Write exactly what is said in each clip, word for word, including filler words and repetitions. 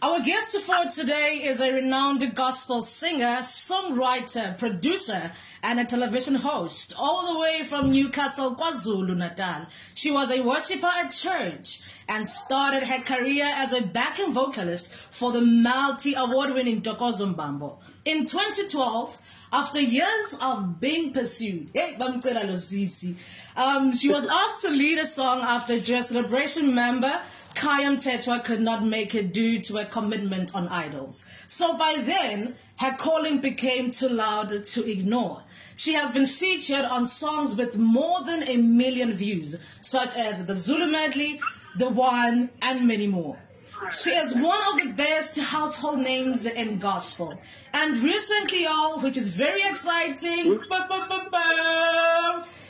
Our guest for today is a renowned gospel singer, songwriter, producer, and a television host, all the way from Newcastle, KwaZulu-Natal. She was a worshiper at church and started her career as a backing vocalist for the multi-award-winning Toko Zumbambo. In twenty twelve, after years of being pursued, um, she was asked to lead a song after Joy Celebration member Kaiem Tetwa could not make it due to a commitment on Idols. So by then, her calling became too loud to ignore. She has been featured on songs with more than a million views, such as the Zulu Medley, The One, and many more. She is one of the best household names in gospel. And recently, all, which is very exciting,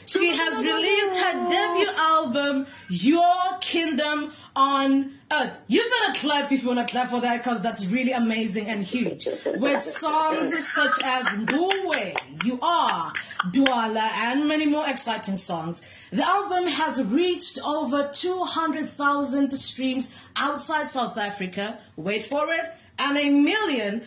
she has released her debut album, Your Kingdom on Earth. You better clap if you want to clap for that, because that's really amazing and huge. With songs such as Mbouwe, You Are, Douala, and many more exciting songs. The album has reached over two hundred thousand streams outside South Africa. Wait for it. And a million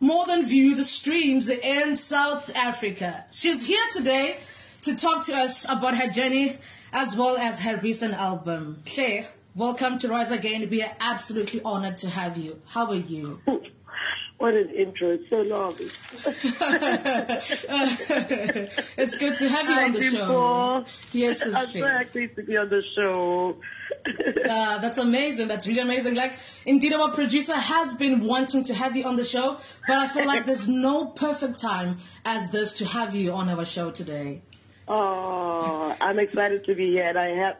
more than views streams in South Africa. She's here today to talk to us about her journey as well as her recent album. Claire, welcome to Rise Again. We are absolutely honored to have you. How are you? What an intro. It's so long. It's good to have you Hi, on the people. show. Yes, I'm so pleased to be on the show. uh, that's amazing. That's really amazing. Like, indeed, our producer has been wanting to have you on the show, but I feel like there's no perfect time as this to have you on our show today. Oh, I'm excited to be here, and I have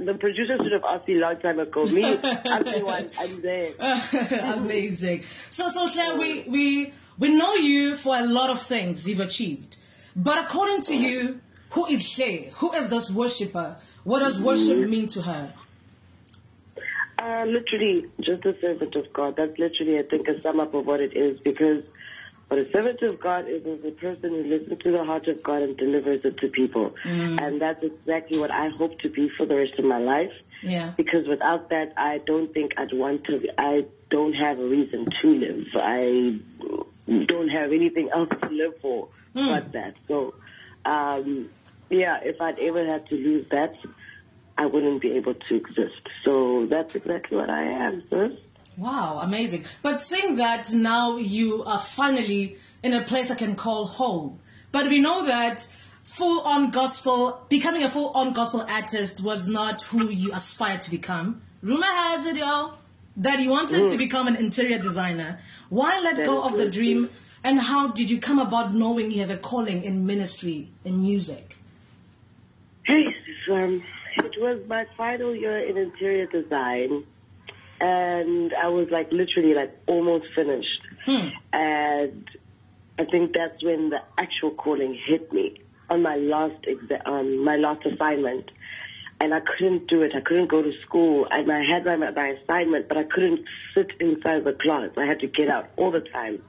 the producer should have asked me a long time ago. Me, I'm the one. I'm there. Amazing. So, so Claire, we we we know you for a lot of things you've achieved, but according to you, who is Claire? Who is this worshipper? What does worship mean to her? Uh, literally, just a servant of God. That's literally, I think, a sum up of what it is, because what a servant of God is is a person who listens to the heart of God and delivers it to people. Mm. And that's exactly what I hope to be for the rest of my life. Yeah. Because without that, I don't think I'd want to, I don't have a reason to live. I don't have anything else to live for mm. but that. So, um, yeah, if I'd ever had to lose that, I wouldn't be able to exist. So that's exactly what I am, sis. Wow, amazing. But seeing that now you are finally in a place I can call home. But we know that full-on gospel, becoming a full-on gospel artist was not who you aspired to become. Rumor has it, y'all, that you wanted mm. to become an interior designer. Why let that go of the dream? And how did you come about knowing you have a calling in ministry, in music? Hey, um, it was my final year in interior design. And I was like literally like almost finished. Hmm. And I think that's when the actual calling hit me on my last exam, um, my last assignment. And I couldn't do it. I couldn't go to school. And I had my, my assignment, but I couldn't sit inside the class. I had to get out all the time.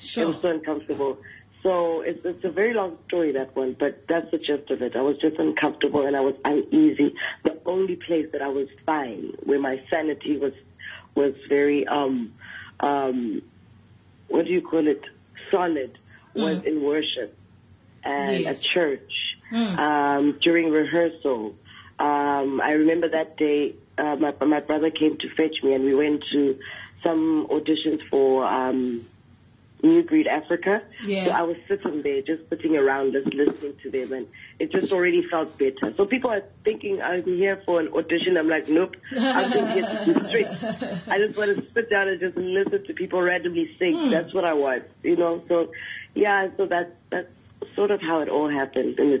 Sure. It was so uncomfortable. So it's, it's a very long story, that one, but that's the gist of it. I was just uncomfortable and I was uneasy. The only place that I was fine, where my sanity was was very, um, um, what do you call it, solid, was mm. in worship and yes. at church, mm. um, during rehearsal. Um, I remember that day, uh, my, my brother came to fetch me and we went to some auditions for um, New Breed Africa. Yeah. So I was sitting there, just sitting around, just listening to them, and it just already felt better. So people are thinking I'm here for an audition. I'm like, nope, I'm here to be straight. I just want to sit down and just listen to people randomly sing. Mm. That's what I want, you know. So, yeah, so that that's sort of how it all happened in a,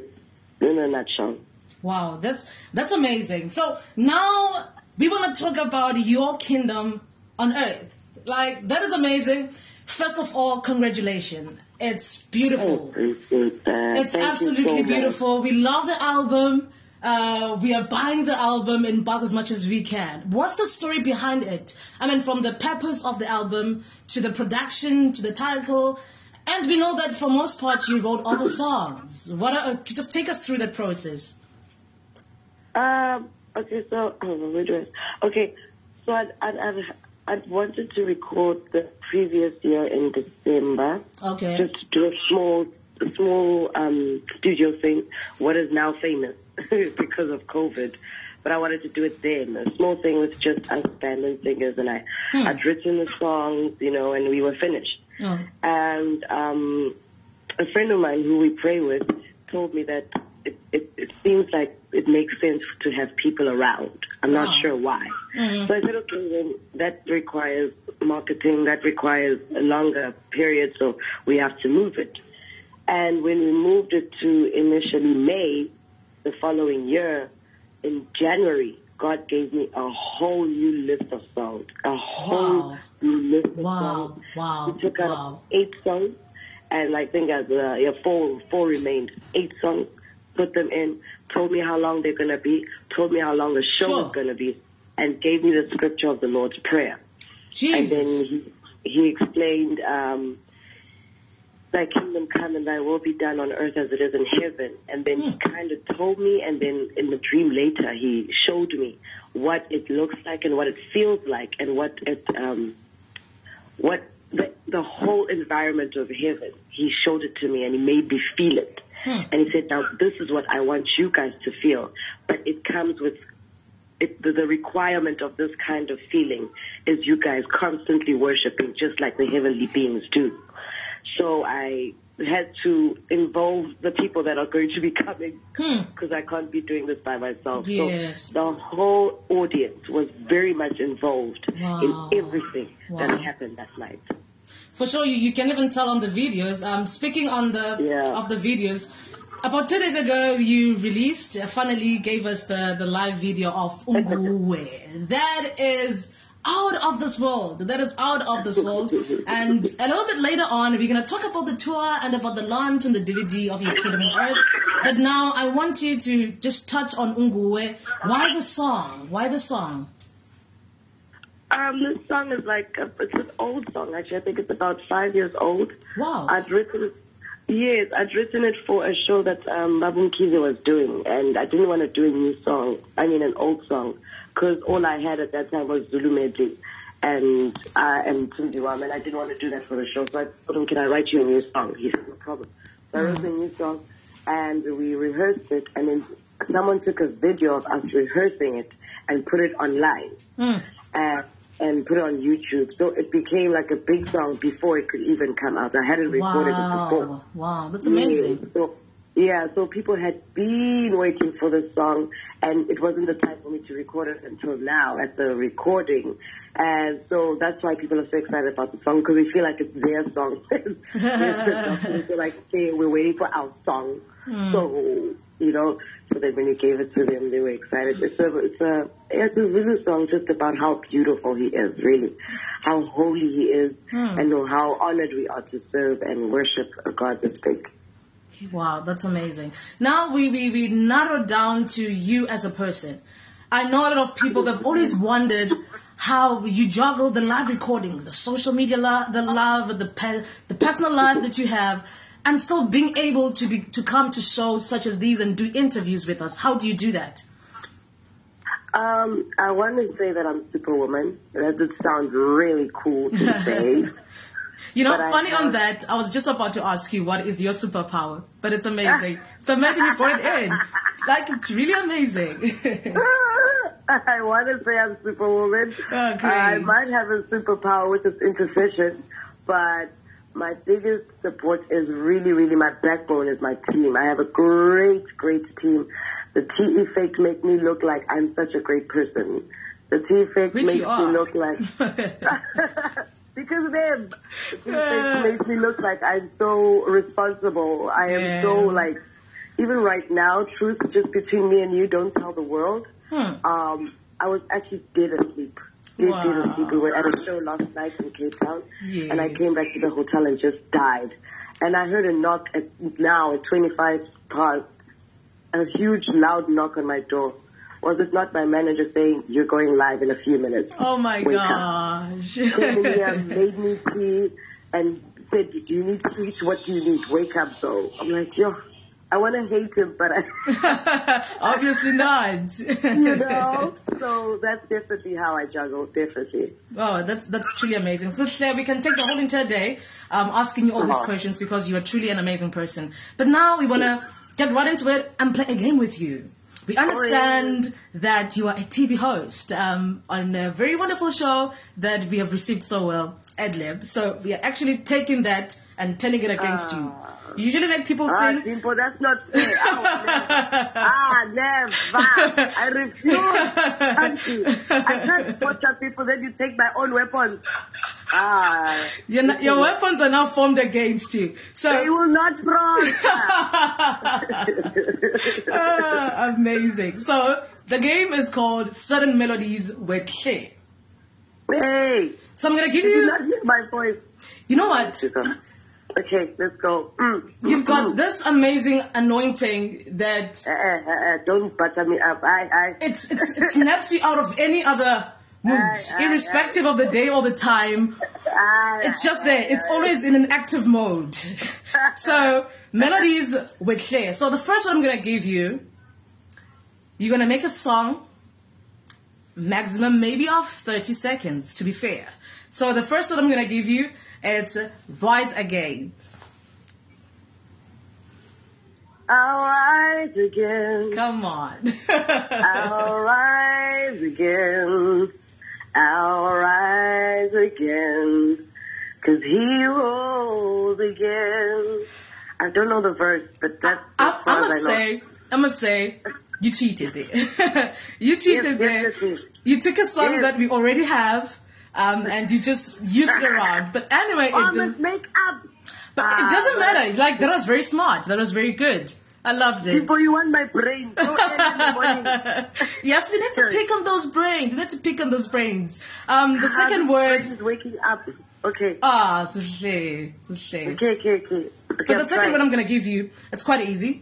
in a nutshell. Wow, that's that's amazing. So now we want to talk about Your Kingdom on Earth. Like, that is amazing. First of all, congratulations. It's beautiful. Oh, it's Thank absolutely so beautiful. We love the album. Uh, we are buying the album in bulk as much as we can. What's the story behind it? I mean, from the purpose of the album, to the production, to the title. And we know that for most part, you wrote all the songs. What are, just take us through that process. Um, okay, so, oh, okay, so I'd, I'd, I'd I wanted to record the previous year in December. Okay. Just to do a small, small um, studio thing, what is now famous because of COVID. But I wanted to do it then. A small thing was just us band singers, and I, hmm. I'd written the songs, you know, and we were finished. Oh. And um, a friend of mine who we pray with told me that it, it, it seems like it makes sense to have people around. I'm wow. not sure why. Mm-hmm. So I said, okay, then that requires marketing. That requires a longer period, so we have to move it. And when we moved it to initially May the following year, in January, God gave me a whole new list of songs, a whole wow. new list of wow. songs. Wow. We took out wow. eight songs, and I think as uh, yeah, four, four remained, eight songs, put them in, told me how long they're going to be, told me how long the show sure. was going to be, and gave me the scripture of the Lord's Prayer. Jesus. And then he, he explained, um, Thy kingdom come and thy will be done on earth as it is in heaven. And then mm. he kind of told me, and then in the dream later, he showed me what it looks like and what it feels like and what it, um, what the, the whole environment of heaven. He showed it to me and he made me feel it. Mm. And he said, now this is what I want you guys to feel. But it comes with It, the, the requirement of this kind of feeling is you guys constantly worshiping just like the heavenly beings do. So I had to involve the people that are going to be coming because hmm. I can't be doing this by myself. Yes. So the whole audience was very much involved wow. in everything wow. that happened that night. For sure, you, you can even tell on the videos. Um, speaking on the yeah. of the videos, about two days ago, you released, uh, finally gave us the, the live video of Unguwe. That is out of this world. That is out of this world. And a little bit later on, we're going to talk about the tour and about the launch and the D V D of Your Kingdom on Earth. But now I want you to just touch on Unguwe. Why the song? Why the song? Um, this song is like, a, it's an old song, actually. I think it's about five years old. Wow. I've written it. Yes, I'd written it for a show that um, Babu Mkhizeh was doing, and I didn't want to do a new song, I mean an old song, because all I had at that time was Zulu Medley and uh, and Tindiwam, and I didn't want to do that for the show, so I told him, can I write you a new song? He said, no problem. So I wrote a new song, and we rehearsed it, and then someone took a video of us rehearsing it and put it online. Mm. Uh, and put it on YouTube. So it became like a big song before it could even come out. I hadn't recorded wow. it before. Wow, that's amazing. Yeah. So, yeah, so people had been waiting for this song, and it wasn't the time for me to record it until now at the recording. And so that's why people are so excited about the song, because we feel like it's their song. They're like, okay, we're waiting for our song. Mm. So, you know, so that when you gave it to them, they were excited. It's a, it's a, it's a really song just about how beautiful he is, really, how holy he is, mm. and how honored we are to serve and worship a God this big. Wow, that's amazing. Now we, we, we narrow down to you as a person. I know a lot of people that have always wondered how you juggle the live recordings, the social media, lo- the love, the pe- the personal life that you have, and still being able to be to come to shows such as these and do interviews with us. How do you do that? Um, I want to say that I'm Superwoman. That just sounds really cool to say. You know, but funny on that, I was just about to ask you, what is your superpower? But it's amazing. It's amazing you brought it in. Like, it's really amazing. I want to say I'm Superwoman. Oh, great. I might have a superpower, which is intercession, but my biggest support is really, really my backbone is my team. I have a great, great team. The tea effect make me look like I'm such a great person. The tea effect which makes me look like... Because of them. Yeah. It makes me look like I'm so responsible. I am yeah. so, like, even right now, truth just between me and you, don't tell the world. Hmm. Um, I was actually dead asleep. Dead, wow. dead asleep. We were at a show last night in Cape Town. Yes. And I came back to the hotel and just died. And I heard a knock at now, at twenty-five past, a huge, loud knock on my door. Was it not my manager saying, you're going live in a few minutes? Oh, my Wake gosh. Up. Here, made me pee and said, do you need speech? What do you need? Wake up, though. I'm like, yo, I want to hate him, but I... Obviously not. You know? So that's definitely how I juggle, definitely. Oh, that's that's truly amazing. So, Claire, we can take the whole entire day um, asking you all these questions because you are truly an amazing person. But now we want to get right into it and play a game with you. We understand oh, yeah. that you are a T V host um, on a very wonderful show that we have received so well, AdLib. So we are actually taking that and turning it against uh. you. You usually make people ah, sing. Simple, that's not fair. Ah, never. I refuse. I can't torture people. Then you take my own weapons. Ah, You're not, your weapons are now formed against you. So they will not prosper. ah, amazing. So the game is called Sudden Melodies with Claire. Hey. So I'm gonna give you. Did you not hear my voice? You know what? Okay, let's go. Mm. You've got mm. this amazing anointing that... Uh, uh, uh, don't butter me up. I, I. It's, it's, it snaps you out of any other mood, irrespective I, I, of the day or the time. I, it's just there. It's always in an active mode. So, melodies with Claire. So, the first one I'm going to give you, you're going to make a song, maximum maybe of thirty seconds, to be fair. So, the first one I'm going to give you, it's Rise Again. I'll rise again. Come on. I'll rise again. I'll rise again. Because he rose again. I don't know the verse, but that's I, I, I'm going to say, I'm going to say, you cheated there. you cheated yes, there. Yes, yes, yes. You took a song yes. that we already have. Um, and you just used it around. But anyway, oh, it does make up. But ah, it doesn't matter. Like, that was very smart. That was very good. I loved it. Before you want my brain. Go in the morning. Yes, we need to pick on those brains. We need to pick on those brains. Um, the ah, second word is waking up. Okay. Ah, so she, so she. Okay, okay, okay. okay but the I'm second fine. one I'm gonna give you, it's quite easy.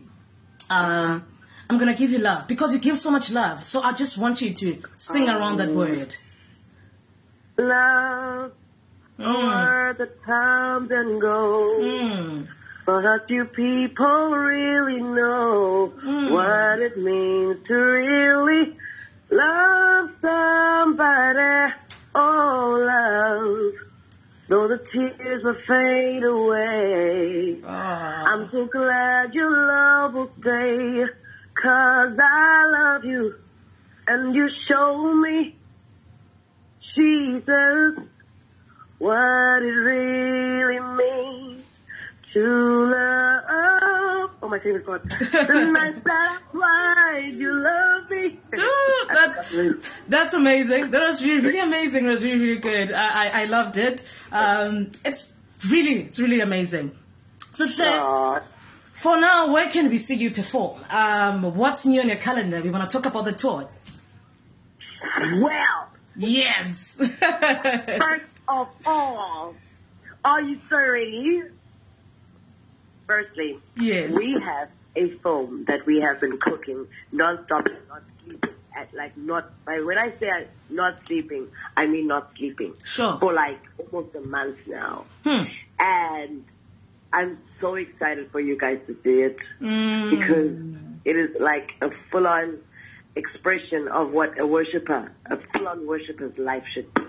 Um, I'm gonna give you love because you give so much love. So I just want you to sing oh. around that word. Love, mm. over the times and goes, mm. but how few people really know mm. what it means to really love somebody. Oh, love, though the tears will fade away, oh. I'm so glad your love will stay, 'cause I love you, and you show me, Jesus, what it really means to love. Oh, my favorite part. The night that I cried, you love me. Ooh, that's, that's amazing. That was really, really amazing. It was really, really good. I, I, I loved it. Um, it's really, it's really amazing. So, Claire, for now, where can we see you perform? Um, what's new in your calendar? We want to talk about the tour. Well. Yes. First of all, are you sorry? Firstly, yes, we have a film that we have been cooking non-stop, not sleeping. At like not. When I say not sleeping, I mean not sleeping. Sure. For like almost a month now, hmm. and I'm so excited for you guys to see it mm. because it is like a full-on expression of what a worshiper, a full-on worshiper's life should be.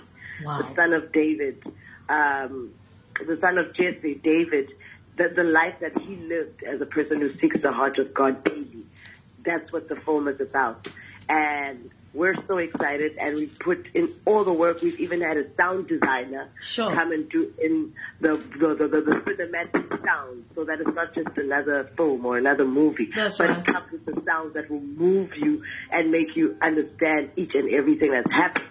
Wow. The son of David, um, the son of Jesse, David, the, the life that he lived as a person who seeks the heart of God daily. That's what the film is about. And we're so excited, and we put in all the work. We've even had a sound designer sure. come and do in the the, the, the the cinematic sound, so that it's not just another film or another movie, that's but right. it comes with the sound that will move you and make you understand each and everything that's happening.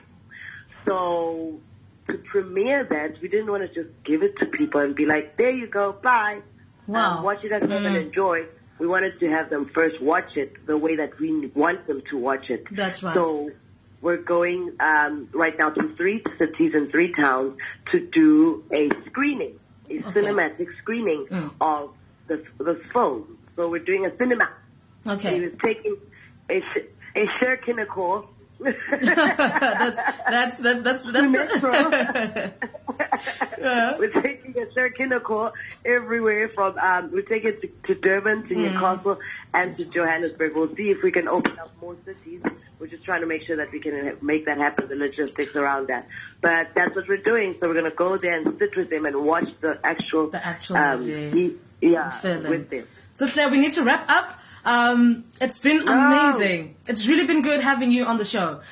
So to premiere that, we didn't want to just give it to people and be like, there you go, bye. Wow. Um, watch it at home mm. and enjoy. We wanted to have them first watch it the way that we want them to watch it. That's right. So we're going um, right now to three cities and three towns to do a screening, a okay. cinematic screening mm. of this, this film. So we're doing a cinema. Okay. He was taking a a circinical. that's that's that, that's that's. Yeah. We're taking a circular call everywhere from, um, we're taking it to, to Durban, to mm. Newcastle, and to Johannesburg. We'll see if we can open up more cities. We're just trying to make sure that we can make that happen, the logistics around that. But that's what we're doing. So we're going to go there and sit with them and watch the actual, the actual um, movie. Yeah, with them. So, Claire, we need to wrap up. Um, it's been amazing. Oh. It's really been good having you on the show.